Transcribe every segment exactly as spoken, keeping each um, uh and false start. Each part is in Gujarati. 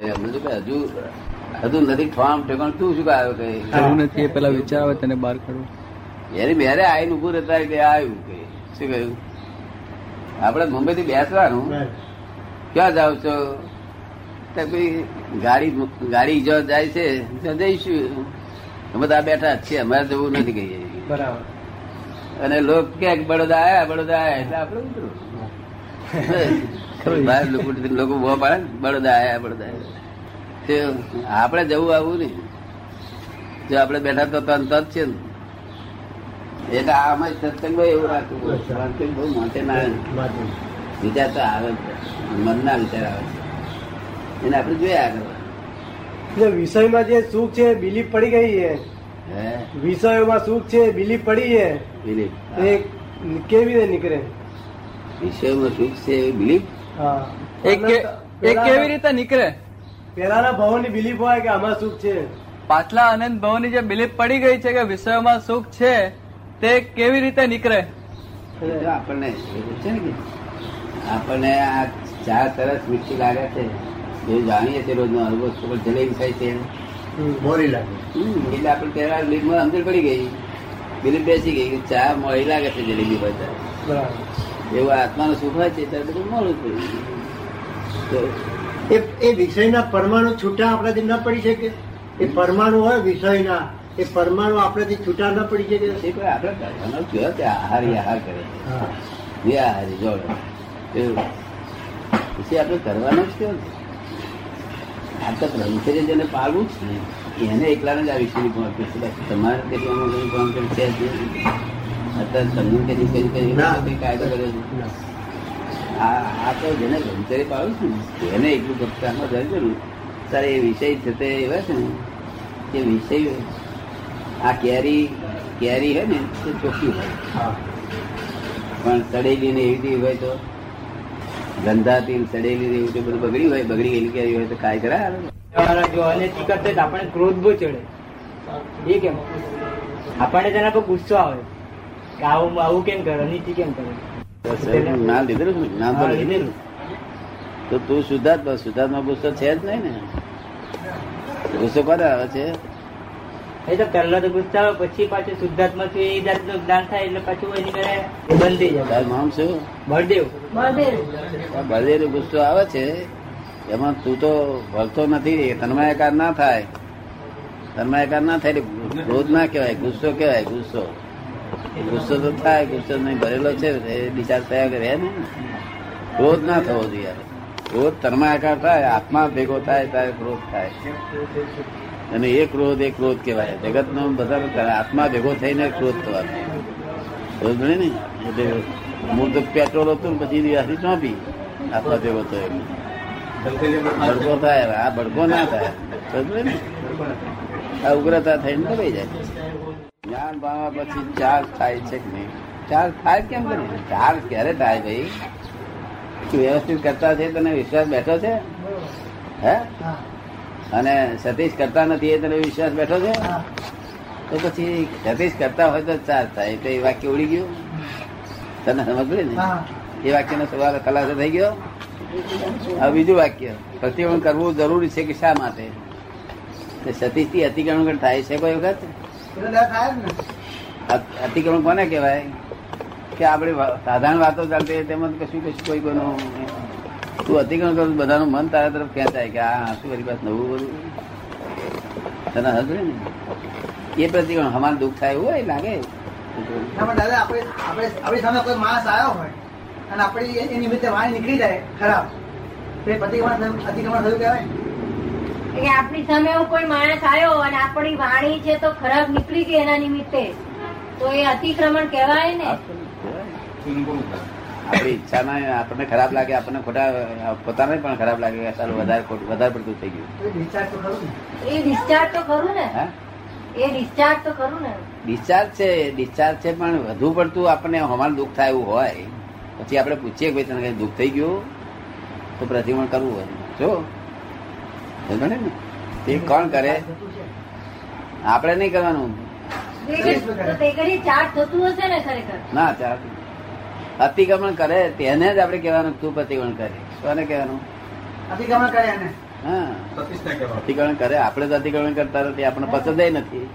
હજુ હજુ નથી ઠવામ ઠેકાણ તું શું આવ્યો કઈ એવું નથી એ પેલા વિચાર આવે તને બહાર કાઢવું એની મેરે આવીને ઉભું રહેતા આવ્યું કઈ શું કહ્યું આપડે મુંબઈ થી બેસવાનું ક્યાં જાવ છો ગાડી ગાડી જો જાય છે ત્યાં જઈશું બધા બેઠા જ છે અમારે જવું નથી કહીએ બરાબર અને લોક ક્યાંક બડોદા આવ્યા બડોદા આવ્યા એટલે આપડે ઉતરું લોકો બહુ પાડે બળદા આયા બળદા આપડે જવું આવું નઈ જો આપડે બેઠા તો તંત જ છે ને એટલે આમાં સત્સંગ એવું રાખવું બહુ મોટે ના આવે વિચાર તો આવે મનના વિચાર આવે છે એને આપડે જોઈએ આગળ વિષયમાં જે સુખ છે બિલીફ પડી ગઈ છે વિષયોમાં સુખ છે બિલીફ પડી છે બિલીફ એ કેવી રીતે નીકળે વિષયમાં સુખ છે એવી બિલીફ કેવી રીતે નીકળે પેલાના ભાવોની બિલીફ હોય કે આમાં સુખ છે પાછલા આનંદ ભાવની જે બિલીફ પડી ગઈ છે કે વિષયમાં સુખ છે તે કેવી રીતે નીકળે આપણને છે ને આપણને આ ચા સરસ મીઠી લાગે છે એ જાણીએ છીએ રોજનો અનુભવ જલેબી થાય છે મોરી લાગે એટલે આપણે પેલા લીફમાં અંદર પડી ગઈ બિલીફ બેસી ગઈ ચા મોરી લાગે છે જલેબી બધા બરાબર એવું આત્માનું સુખ હોય છે ત્યારે બધું મોડું થયું એ વિષયના પરમાણુ છૂટા આપણાથી ના પડી શકે એ પરમાણુ હોય વિષયના એ પરમાણુ આપણાથી છૂટા ના પડી શકે આપણે આહારી આહાર કરે બે આહારી જોડે પછી આપણે કરવાનો જ કેવું આ તો બ્રહ્મચર્ય જેને પાળવું જ એને એકલાને જ આ વિષયની પહોંચે તમારે તેટલામાં પહોંચે છે ચોખ્ખી હોય પણ સડેલી ને એવી હોય તો ગંધાતી સડેલી ને એવી બધું બગડી હોય બગડી ગયેલી કેરી હોય તો કાય કરાવે આપણે ક્રોધ બહુ ચડે એ કેમ આપણને તેના પર ગુસ્સો આવે આવું કેમ કરે નીતિ કેમ કરે ના લીધેલું ના તો લીધેલું તો તું શુદ્ધાત્મા શુદ્ધાત્મા ગુસ્સો છે જ નહીં ને ગુસ્સો કોને આવે છે એ તો પહેલા તો ગુસ્સો આવે પછી પાછું શુદ્ધાત્મા છે એ જાતનું જ્ઞાન થાય એટલે પાછું એની ઘરે બંધી જાય નામ શું બળદેવ બળદેવ નો ગુસ્સો આવે છે એમાં તું તો ભરતો નથી તન્માયકાર ના થાય તન્માયકાર ના થાય એટલે ક્રોધ ના કહેવાય ગુસ્સો કહેવાય ગુસ્સો ગુસ્સો તો થાય ગુસ્સો નહીં ભરેલો છે વિચાર થયા કે રહે ને ક્રોધ ના થવો જોઈએ ક્રોધ તન્માયાકાર થાય આત્મા ભેગો થાય ત્યારે ક્રોધ થાય અને એ ક્રોધ એ ક્રોધ કહેવાય જગત નો બધા આત્મા ભેગો થઈને ક્રોધ થવાનો ક્રોધ મળે ને એટલે હું તો પેટ્રોલ હતું ને પછી દિવસથી ચોંપી આત્મા ભેગો થયો ભડકો થાય આ ભડકો ના થાય સમજે ને આ ઉગ્રતા થઈને દબાઈ જાય જ્ઞાન પામ્યા પછી ચાર્જ થાય છે કે નહીં ચાર્જ થાય કેમ કરે ચાર્જ ક્યારે થાય ભાઈ વ્યવસ્થિત કરતા છે તને વિશ્વાસ બેઠો છે હે અને સતીશ કરતા નથી એ તને વિશ્વાસ બેઠો છે તો પછી સતીશ કરતા હોય તો ચાર્જ થાય તો એ વાક્ય ઉડી ગયું તને સમજ પડી ને એ વાક્ય નો સવાલ ખલાસો થઈ ગયો હવે બીજું વાક્ય પ્રતિક્રમણ કરવું જરૂરી છે કે શા માટે સતીશ થી અતિક્રમણ થાય છે કોઈ વખત અતિક્રમણ કોને કહેવાય કે આપડે સાધારણ વાતો ચાલતી તેમાં કશું કશું કોઈ કોઈનું તું અતિક્રમણ કરું બધાનું મન તારા તરફ ખેંચાય કે આ શું મારી પાસે નવું બધું તને હશે ને એ પ્રતિક્રમણ હમણાં દુઃખ થાય એવું હોય લાગે દાદા આપણે આપણી સામે કોઈ માણસ આવ્યો હોય અને આપણી એ નિમિત્તે વાણી નીકળી જાય ખરાબ તો પ્રતિક્રમણ અતિક્રમણ થયું કહેવાય કે આપણી સામે એવો કોઈ માણસ આવ્યો અને આપણી વાણી છે તો ખરાબ નીકળી ગઈ એના નિમિત્તે તો એ અતિક્રમણ કહેવાય ને આપણી ઈચ્છામાં આપણને ખરાબ લાગે આપણને ખોટા પોતાને પણ ખરાબ લાગે કે ચાલો વધારે વધારે પડતું થઈ ગયું એ ડિસ્ચાર્જ તો ખરું ને એ ડિસ્ચાર્જ તો ખરું ને ડિસ્ચાર્જ છે ડિસ્ચાર્જ છે પણ વધુ પડતું આપણને હમણાં દુઃખ થાય એવું હોય પછી આપણે પૂછીએ કે તને કઈ દુઃખ થઈ ગયું તો પ્રતિક્રમણ કરવું હોય જો એ કોણ કરે આપડે નહી કરવાનું ના ચાર્જ અતિક્રમણ કરે તેને જ આપડે કેવાનું તું પ્રતિક્રમણ કરે કોને કેવાનું અતિક્રમણ કરે અતિક્રમણ કરે. આપણે તો અતિક્રમણ કરતા નથી, આપણને પસંદ નથી,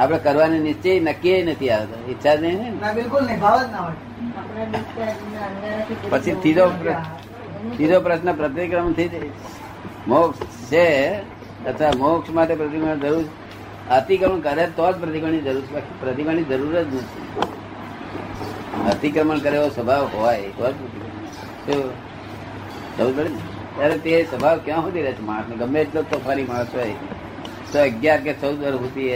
આપડે કરવાની નિશ્ચય નક્કી નથી આવતો, ઈચ્છા જ નહીં ને, બિલકુલ નહીં, ભાવ જ ના હોય. પછી ત્રીજો ત્રીજો પ્રશ્ન પ્રતિક્રમણ થઈ જાય. મોક્ષ છે અથવા મોક્ષ માટે પ્રતિક્રમણ જરૂર, અતિક્રમણ કરે તો જ પ્રતિક્રમણની જરૂર છે, બાકી પ્રતિક્રમણની જરૂર જ નથી. અતિક્રમણ કરે એવો સ્વભાવ હોય તો જરૂર પડે ને, ત્યારે તે સ્વભાવ ક્યાં સુધી રહે છે? માણસને ગમે એટલો તો ફરી માણસ હોય તો અગિયાર કે ચૌદ વર્ષ સુધી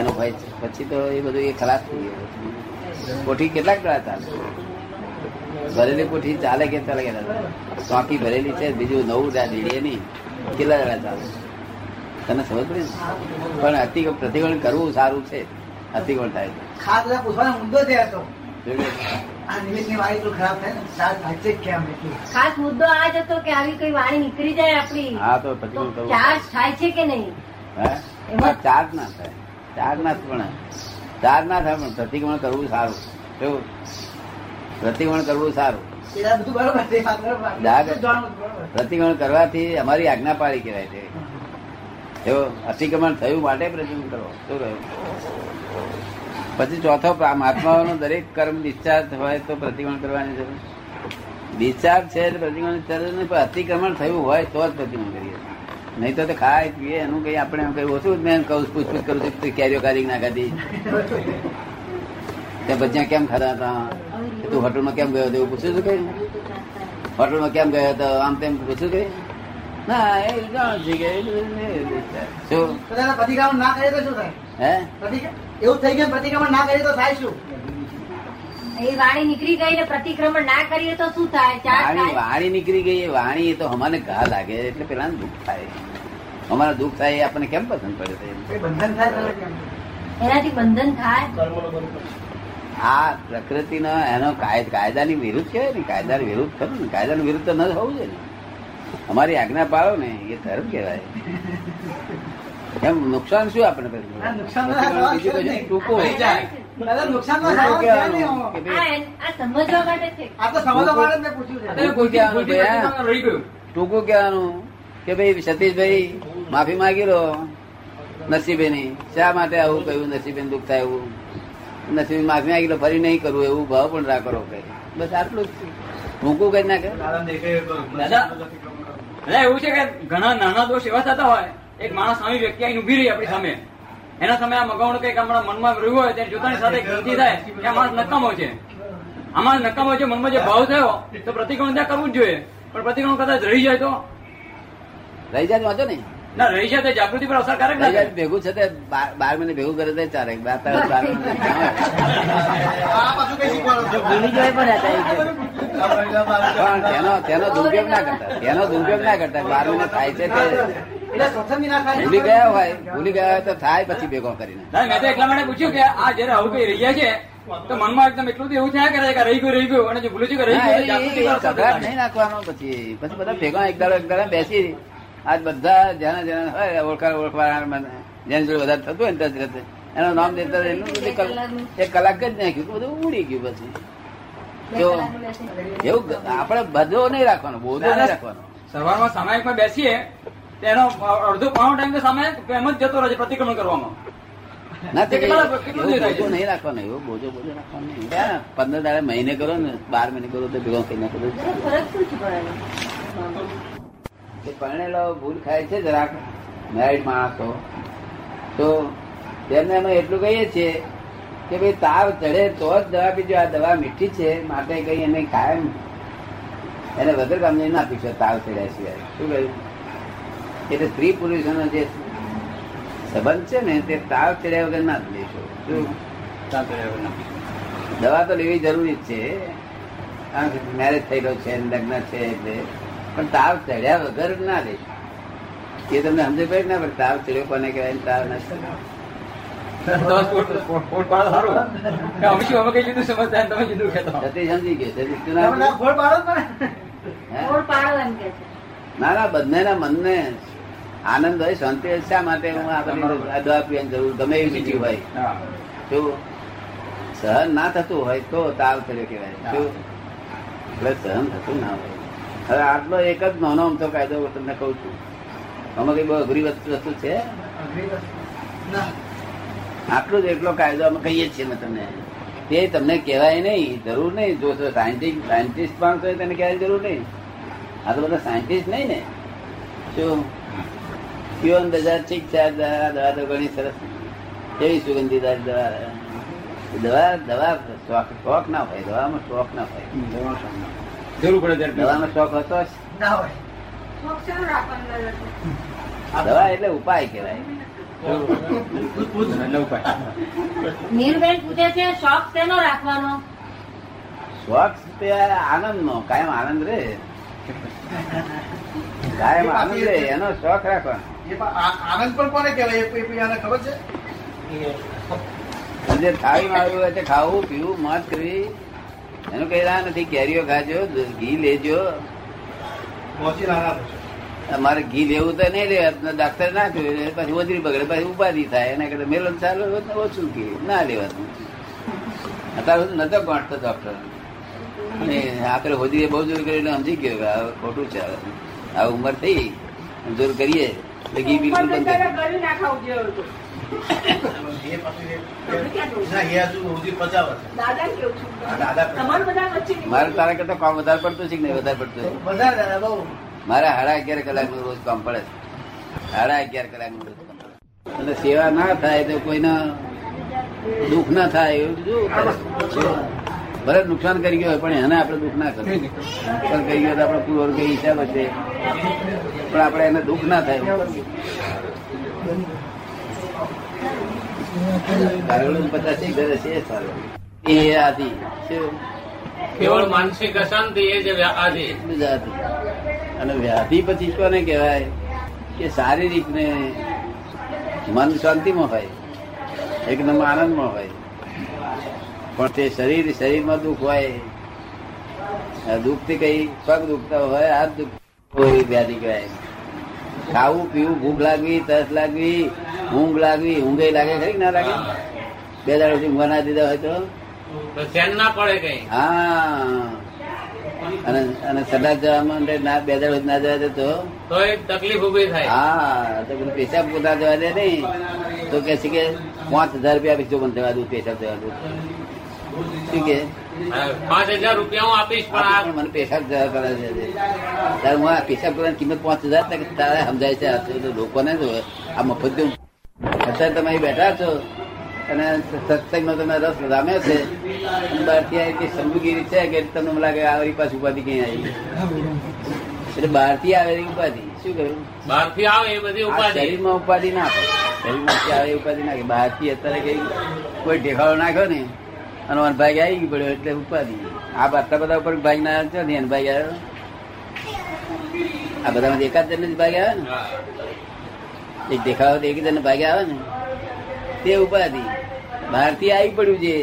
એનો હોય છે, પછી તો એ બધું એ ખલાસ થઈ ગયું. કોઠી કેટલાક દાડા ચાલે, ભરેલી કોઠી ચાલે કે ચાલે કે ચોકી ભરેલી છે, બીજું નવું દાડે નહીં, કેટલા દાડા ચાલે, તને સમજ પડે ને. પણ અતિ પ્રતિક્રમણ કરવું સારું છે, અતિક્રમણ થાય છે. ખાસ પૂછવાનો મુદ્દો થયો હતો, ખાસ મુદ્દો આ જ હતો કે આવી કોઈ વાણી નીકળી જાય આપડી, હા તો પછી ચાર્જ થાય છે કે નહીં? ચાર્જ ના થાય, ચાર્જ ના પણ ચાર્જ ના થાય, પણ પ્રતિક્રમણ કરવું સારું. કેવું પ્રતિક્રમણ કરવું સારું? પ્રતિક્રમણ કરવાથી અમારી આજ્ઞા પાળી કહેવાય છે. એવું અતિક્રમણ થયું માટે પ્રતિક્રમણ કરો. શું રહ્યું? પછી ચોથો મહાત્માઓનો દરેક કર્મ ડિસ્ચાર્જ હોય તો પ્રતિક્રમણ કરવાની જરૂર. ડિસ્ચાર્જ છે એટલે પ્રતિક્રમણ જરૂર નહીં, પણ અતિક્રમણ થયું હોય તો જ પ્રતિક્રમણ કરીએ, નહીં તો ખાય પીએ એનું કઈ આપણે એમ કઈ ઓછું જ મેં કહું પૂછપૂછ કરું છું, કેરીઓ કાઢી ના ખાધી, તે ભજીયા કેમ ખાતા હતા, તું હોટલમાં કેમ ગયો હતો એવું પૂછ્યું છું કઈ? હોટલમાં કેમ ગયો હતો આમ તેમ પૂછ્યું કઈ? ના એ જાણ છે કે શું પ્રતિક્રમણ ના કરે તો શું થાય? એવું થઈ ગયું પ્રતિક્રમણ ના કરીએ તો થાય શું? એ વાણી નીકળી ગઈ ને પ્રતિક્રમણ ના કરીએ તો શું થાય? વાણી નીકળી ગઈ, વાણી તો અમારે ઘા લાગે એટલે પેલા દુઃખ થાય, અમારા દુઃખ થાય એ આપણને કેમ પસંદ પડે? બંધન થાય, એનાથી બંધન થાય. આ પ્રકૃતિનો એનો કાયદાની વિરુદ્ધ કહેવાય ને, કાયદાની વિરુદ્ધ ખરું ને, કાયદાની વિરુદ્ધ તો ન થવું જોઈએ ને, અમારી આજ્ઞા પાળો ને એ ધર્મ કહેવાય. એમ નુકસાન શું આપણે? ટૂંકું કહેવાનું કે ભાઈ સતીશભાઈ માફી માંગી લો નસીબેની, શા માટે આવું કહ્યું, નસીબેન દુઃખ થાય એવું, નસીબે માફી માંગી લો, ફરી નહીં કરવું એવું ભાવ પણ રાખો. બસ આટલું જ, ટૂંકું કઈ નાખે દાદા. એવું છે કે ઘણા નાના દોષ એવા થતા હોય, એક માણસ સામે વ્યક્તિ આવીને ઉભી રહી આપણી સામે, એના સામે આ મગાવણ કઈક આપણા મનમાં રહ્યું હોય ત્યારે જોતાની સાથે ગંદી થાય, ત્યાં માણસ નકામો છે. આ માણસ નકામો છે, મનમાં જે ભાવ થયો તો પ્રતિક્રમણ ત્યાં કરવું જ જોઈએ, પણ પ્રતિક્રમણ કદાચ રહી જાય તો રહી જાય વાંધો નહીં ના, રહી જાય તો જાગૃતિ પર અસર કરે ને. ભેગું છે તે બાર મહિને ભેગું કરે તો ચારે બાર તારીખ તેનો દુરુપયોગ ના કરતા, તેનો દુરુપયોગ ના કરતા. બાર મહિને થાય છે ભૂલી ગયા હોય, ભૂલી ગયા હોય તો થાય પછી ભેગો કરીને. મેં તો એટલા માટે પૂછ્યું કે આ જયારે આવું કઈ રહ્યા છે તો મનમાં એકદમ એટલું તો એવું થયા કરે કે રહી ગયું રહી ગયું, અને જે ભૂલું છે કે રહી ગયું સગા નહીં નાખવાનો. પછી પછી બધા ભેગા એક દાડો એક દાડો બેસી આજ બધા જેના જેના હોય ઓળખા ઓળખવા જેને જોડે વધારે થતું હોય ને ત્યાં જ રહેશે એનું નામ દેતા, એનું એક કલાક જ નાખ્યું તો બધું ઉડી ગયું. પછી એવું આપડે બધો નહીં રાખવાનો, બોધો નહીં રાખવાનો. સવારમાં સામાયિકમાં બેસીએ તેનો અડધો પાણો ટાઈમ તો સામાયિક એમ જ જતો રહે છે પ્રતિક્રમણ કરવામાં. ના બોધો નહીં રાખવાનો, એવો બોજો બોજો રાખવાનો નહીં. પંદર દાડે મહિને કરો ને, બાર મહિને કરો તો ભેગો કઈ ના કરો. પરણેલો ભૂલ ખાય છે જરાક, મેરિડ માણસો તો તેમને અમે એટલું કહીએ છીએ કે ભાઈ તાવ ચડે તો જ દવા પીજો, આ દવા મીઠી છે માટે કઈ એને કાયમ એને વગર કામને ના પીશો તાવ ચડ્યા સિવાય. શું કહ્યું? એટલે સ્ત્રી પુરુષોનો જે સંબંધ છે ને તે તાવ ચડ્યા વગર ના લેશો. શું તાવ ચડ્યા વગર ના પીશો? દવા તો લેવી જરૂરી જ છે, કારણ કે મેરેજ થયેલો છે, લગ્ન છે એટલે, પણ તાવ ચડ્યા વગર ના લેશો. એ તમને સમજ પડે ના પડે? તાવ ચડ્યો કોને કહેવાય, તાવ ના ચડ્યો આનંદ હોય, શાંતિ હોય, શા માટે હું આ દવા પીવાની જરૂર? ગમે એવી બીજી હોય તો સહન ના થતું હોય તો તાવ કર્યો કહેવાય, એટલે સહન થતું ના હોય. હવે આટલો એક જ નાનો અમથો કાયદો તમને કહું છું. આમાં કઈ બહુ અઘરી વસ્તુ છે? આટલું જ એટલો કાયદો અમે કહીએ છીએ ને તમને, તે તમને કહેવાય નહીં, જરૂર નહીં. જો સાયન્ટિસ્ટ સાયન્ટિસ્ટ માણસો હોય તેને કહેવાય જરૂર નહીં. આ તો બધા સાયન્ટિસ્ટ નહીં ને. શું પીઓન બજાર ઠીક છે, દવા તો ઘણી સરસ, એવી સુગંધીદાર દવા. દવા દવા શોખ ના હોય, દવામાં શોખ ના હોય. જરૂર પડે દવાનો શોખ હતો ના હોય. દવા એટલે ઉપાય કહેવાય. શોખ તે આનંદ નો કાયમ આનંદ રે, કાયમ આનંદ રે, એનો શોખ રાખવાનો. આનંદ પણ કોને કહેવાય ખબર છે? જે થાળી માર્યું હોય તે ખાવું પીવું મોજ કરવી, એનું કઈ રાહ નથી. કેરીઓ ખાજો, ઘી લેજો. અમારે ઘી લેવું તો નહીં લેવા, ડાક્ટર ના જોયું પછી વધરી બગડે, પછી ઉપાધિ થાય. એના કરતા મેલન ચાલુ ઓછું ઘી ના લેવાનું. અત્યારે સુધી નતો ગોઠતો ડોક્ટર, અને આપણે હોદરીએ બહુ જોર કર્યું એટલે સમજી ગયો કે ખોટું છે. આ ઉંમર થઈ જોર કરીએ એટલે ઘી બિલકુલ બંધ ના ખાવું જોઈએ. મારે તારા કરતા કામ વધારે પડતું છે કે નહીં? વધારે પડતું. મારે સાડા અગિયાર કલાક નું રોજ કામ પડે છે, સાડા અગિયાર કલાક નું રોજ કામ પડે. અને સેવા ના થાય તો કોઈના દુઃખ ના થાય એવું, ભલે નુકસાન કરી ગયો હોય પણ એને આપણે દુઃખ ના કરીએ. નુકસાન કરી ગયો તો આપણે પૂરો કઈ હિસાબ હશે, પણ આપણે એને દુઃખ ના થાય. પચાસી ઘરે છે સારું એ આધી કેવળ માનસિક અશાંતિ એ જ વ્યાધિ. અને વ્યાધિ પછી કોને કહેવાય કે શારીરિક ને મન શાંતિમાં હોય, એકદમ આનંદમાં હોય. પણ તે શરીર શરીરમાં દુઃખ હોય, દુઃખ થી કઈ પગ દુખતા હોય, હાથ દુખતા હોય, વ્યાધિ કહેવાય. ખાવું પીવું, ભૂખ લાગવી, તરસ લાગવી, ઊંઘ લાગવી. ઊંઘ લાગે ખરી ના લાગે? બે દાડા સુધી ઊંઘ ના દીધા હોય તો ધ્યાન ના પડે કઈ. હા, અને સડા જવા માટે ના, બે દાડા સુધી ના જવા દે તો તકલીફ ઉભી થાય. હા, તો પેશાબ ના જવા દે નહીં તો કે છે કે પાંચ હજાર રૂપિયા બીજો પણ જવા દઉં પેશાબ જવા દઉં. તમે બેઠા છો અને સત્સંગમાં તમે રસ રામ્યો છે, બહારથી સમજગીરી છે કે તમને લાગે આવેલી પાછી ઉપાધિ ક્યાં આવી? એટલે બહાર થી આવેલી ઉપાધિ. શું કહ્યું? બહાર થી આવે એ બધી ઉપાધિ. શરીરમાં ઉપાધિ ના આવે, ઉપાધિ નાખે. બહાર થી અત્યારે કઈ કોઈ ઢેખાડો નાખ્યો ને હનુમાન ભાઈ આવી પડ્યો એટલે ઉપાધિ. આ બધા બધા ઉપર ભાગ ના આવ્યો ને ભાઈ આવ્યો. આ બધા માંથી એકાદ જણ જ ભાગ આવે ને, એક દેખાવો તો એક જણ ભાગે આવે ને, તે ઉપાધિ. બહારથી આવી પડ્યું છે,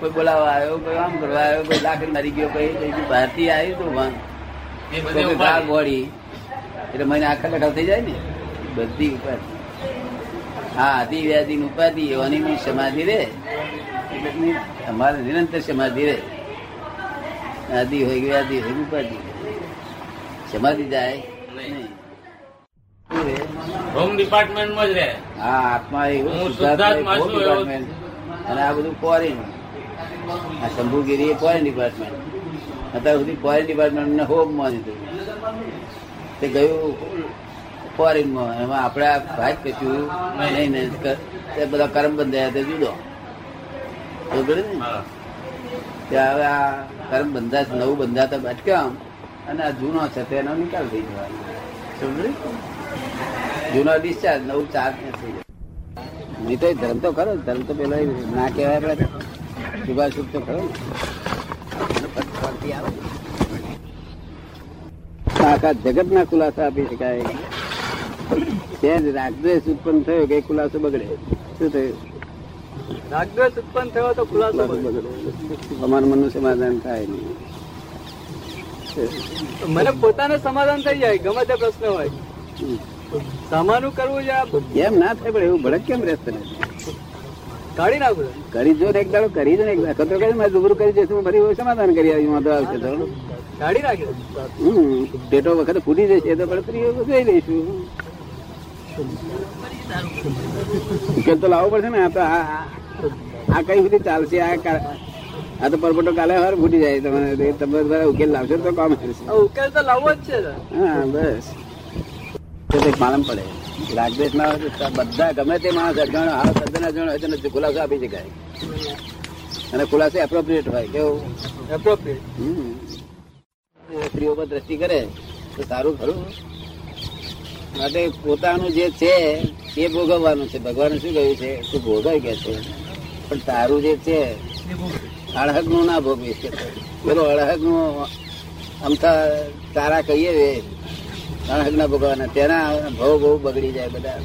કોઈ બોલાવવા આવ્યો, કોઈ આમ કરવા આવ્યો, કોઈ લાકડી મારી ગયો, કોઈ બહારથી આવ્યું તો વાંધો ભાગ વળી એટલે મને આખા લખાવ થઈ જાય ને. બધી ઉપાધિ. હા, આધી વ્યાધિ ઉપાધિ એવાની સમાધિ રે. અમારે નિરંતર સમાધિ રે. આદિ હોય ગઈ, આદિ હોય ઉપાધિ, સમાધિ જાય નહીં. હોમ ડિપાર્ટમેન્ટમાં જ રહે. હા, આત્મા એવું ડિપાર્ટમેન્ટ. અને આ બધું ફોરેન, આ શંભુગીરી એ ફોરેન ડિપાર્ટમેન્ટ. અત્યાર સુધી ફોરેન ડિપાર્ટમેન્ટને હોમમાં લીધું, તે ગયું ફોરેનમાં. એમાં આપણે ભાગ કશું નહીં ને, બધા કર્મ બંધાયા તે જુદો. હવે આ કર્મ બંધા નવું બંધાતા અટક્યા અને આ જૂનો છે તેનો નિકાલ થઈ જવાનો. જૂનો ડિસ્ચાર્જ, નવું ચાર્જ થઈ જાય. નહીં તો ધર્મ તો ખરો, ધર્મ તો પેલા ના કહેવાય પડે. સુભાષ તો ખરો ને, આખા જગત ના ખુલાસા આપી શકાય. તે જ રાગદ્વેષ ઉત્પન્ન થયો કે ખુલાસો બગડે. શું થયું? રાગદ્વેષ ઉત્પન્ન થયો તો ખુલાસો અમારા મનનું સમાધાન થાય નહીં. મને પોતાને સમાધાન થઈ જાય, ગમે તે પ્રશ્ન હોય સામાનું કરવું જોઈએ. એમ ના થાય, પણ એવું ભડક કેમ રહેશે? કાઢી નાખું, કરી જો ને એક દાડો, કરી જો ને એક દાડો, ખતરો કરી દુબરું કરી જઈશું, ફરી સમાધાન કરી આવ્યું. વાંધો આવશે. કાઢી રાખી પેટો વખત ફૂટી જશે તો જઈ લઈશું. ઉકેલ તો લાવવો પડશે ને. આ તો આ કઈ સુધી ચાલશે? આ તો પરપટો કાલે વાર ફૂટી જાય. તમે તમે દ્વારા ઉકેલ લાવશો તો કામ કરશે. ઉકેલ તો લાવવો જ છે. હા બસ માલમ પડે. રાગદેશ ના હોય બધા ગમે તે માણસ અજાણો હાલ સદન અજાણો હોય તેને ખુલાસો આપી શકાય અને ખુલાસો એપ્રોપ્રિએટ હોય. કેવું એપ્રોપ્રિએટ? સ્ત્રીઓ પર દ્રષ્ટિ કરે તો સારું ખરું. માટે પોતાનું જે છે એ ભોગવવાનું છે. ભગવાને શું કહ્યું છે? તું ભોગવાય કે છે પણ તારું જે છે અળહક નું ના ભોગવીશ કે પેલો અળહક નું અમથા તારા કહીએ અણહક ના ભોગવાના તેના ભાવ બહુ બગડી જાય બધા.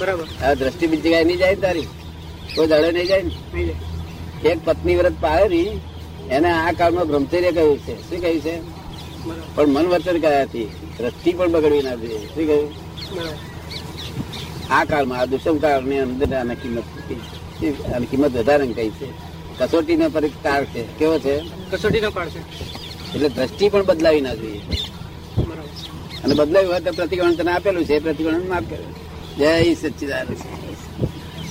બરાબર. આ દ્રષ્ટિ બીજી જગ્યાએ નહીં જાય તારી કોઈ દળે નહીં જાય ને. એક પત્ની વ્રત પાડે ની એને આ કાળમાં બ્રહ્મચર્ય કહ્યું છે. શું કહ્યું છે? પણ મન વર્તન કયાથી દ્રષ્ટિ પણ બગડવી ના જોઈએ. શું કહ્યું? આ કાળમાં આ દુષ્મ કાળની અંદર આની કિંમત આની કિંમત વધારે કહી છે. કસોટી નો પરિકાર છે. કેવો છે? કસોટી નો કાળ છે. એટલે દ્રષ્ટિ પણ બદલાવી ના જોઈએ અને બદલાયું હોય તો પ્રતિક્રમણ તને આપેલું છે. પ્રતિક્રમણ માફ કરે. જય સચ્ચિદાનંદ.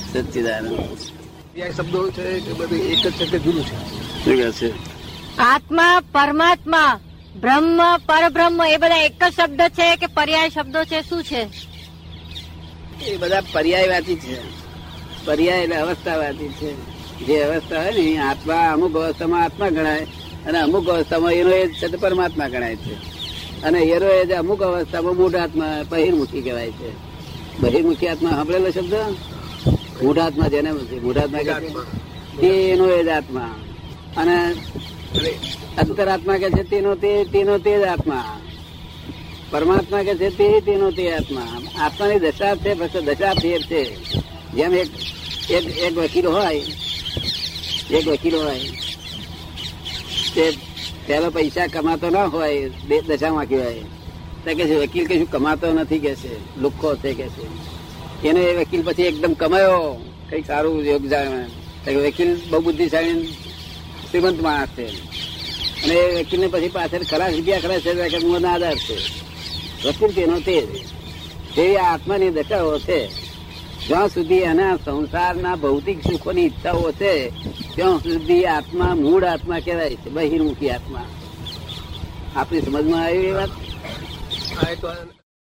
સચ્ચિદાનંદ શબ્દો છે કે બધું એક જ છે. જુદું છે. આત્મા, પરમાત્મા, બ્રહ્મ, પરબ્રહ્મ એ બધા એક જ શબ્દ છે કે પર્યાય શબ્દો છે? શું છે? એ બધા પર્યાયવાચી છે. પર્યાય એટલે અવસ્થાવાચી છે. જે અવસ્થા હોય ને આત્મા અમુક અવસ્થામાં આત્મા ગણાય અને અમુક અવસ્થામાં એનો એ છે પરમાત્મા ગણાય છે. અને એરો એ જે અમુક અવસ્થામાં મૂઢાત્મા બહિર્મુખી કહેવાય છે. બહિર્મુખી આત્મા સાંભળેલો શબ્દ મૂઢાત્મા જેને મૂઢાત્મા તેનો એ જ આત્મા અને અંતરાત્મા કે છે તેનો તે તેનો તે જ આત્મા. પરમાત્મા કે છે તે તેનો તે આત્મા. આત્માની દશા છે ફક્ત દશા ફેર છે. જેમ એક એક વકીલ હોય એક વકીલ હોય તે પેલો પૈસા કમાતો ના હોય દશામાં કહેવાય તો કે વકીલ કશું કમાતો નથી કે છે લુખ્ખો છે કે છે. એને એ વકીલ પછી એકદમ કમાયો કઈ સારું યોગ જાણવા. વકીલ બહુ બુદ્ધિશાળી શ્રીમંત માણસ છે અને એ વકીલને પછી પાછળ ખરાશ રૂપિયા ખરાશ છે મોના આધાર છે. વકીલ તેનો તે જેવી આત્માની દશાઓ છે. જ્યાં સુધી એના સંસારના ભૌતિક સુખોની ઈચ્છાઓ છે ત્યાં સુધી આત્મા મૂળ આત્મા કહેવાય છે. બહિર્મુખી આત્મા. આપણી સમજમાં આવી એ વાત?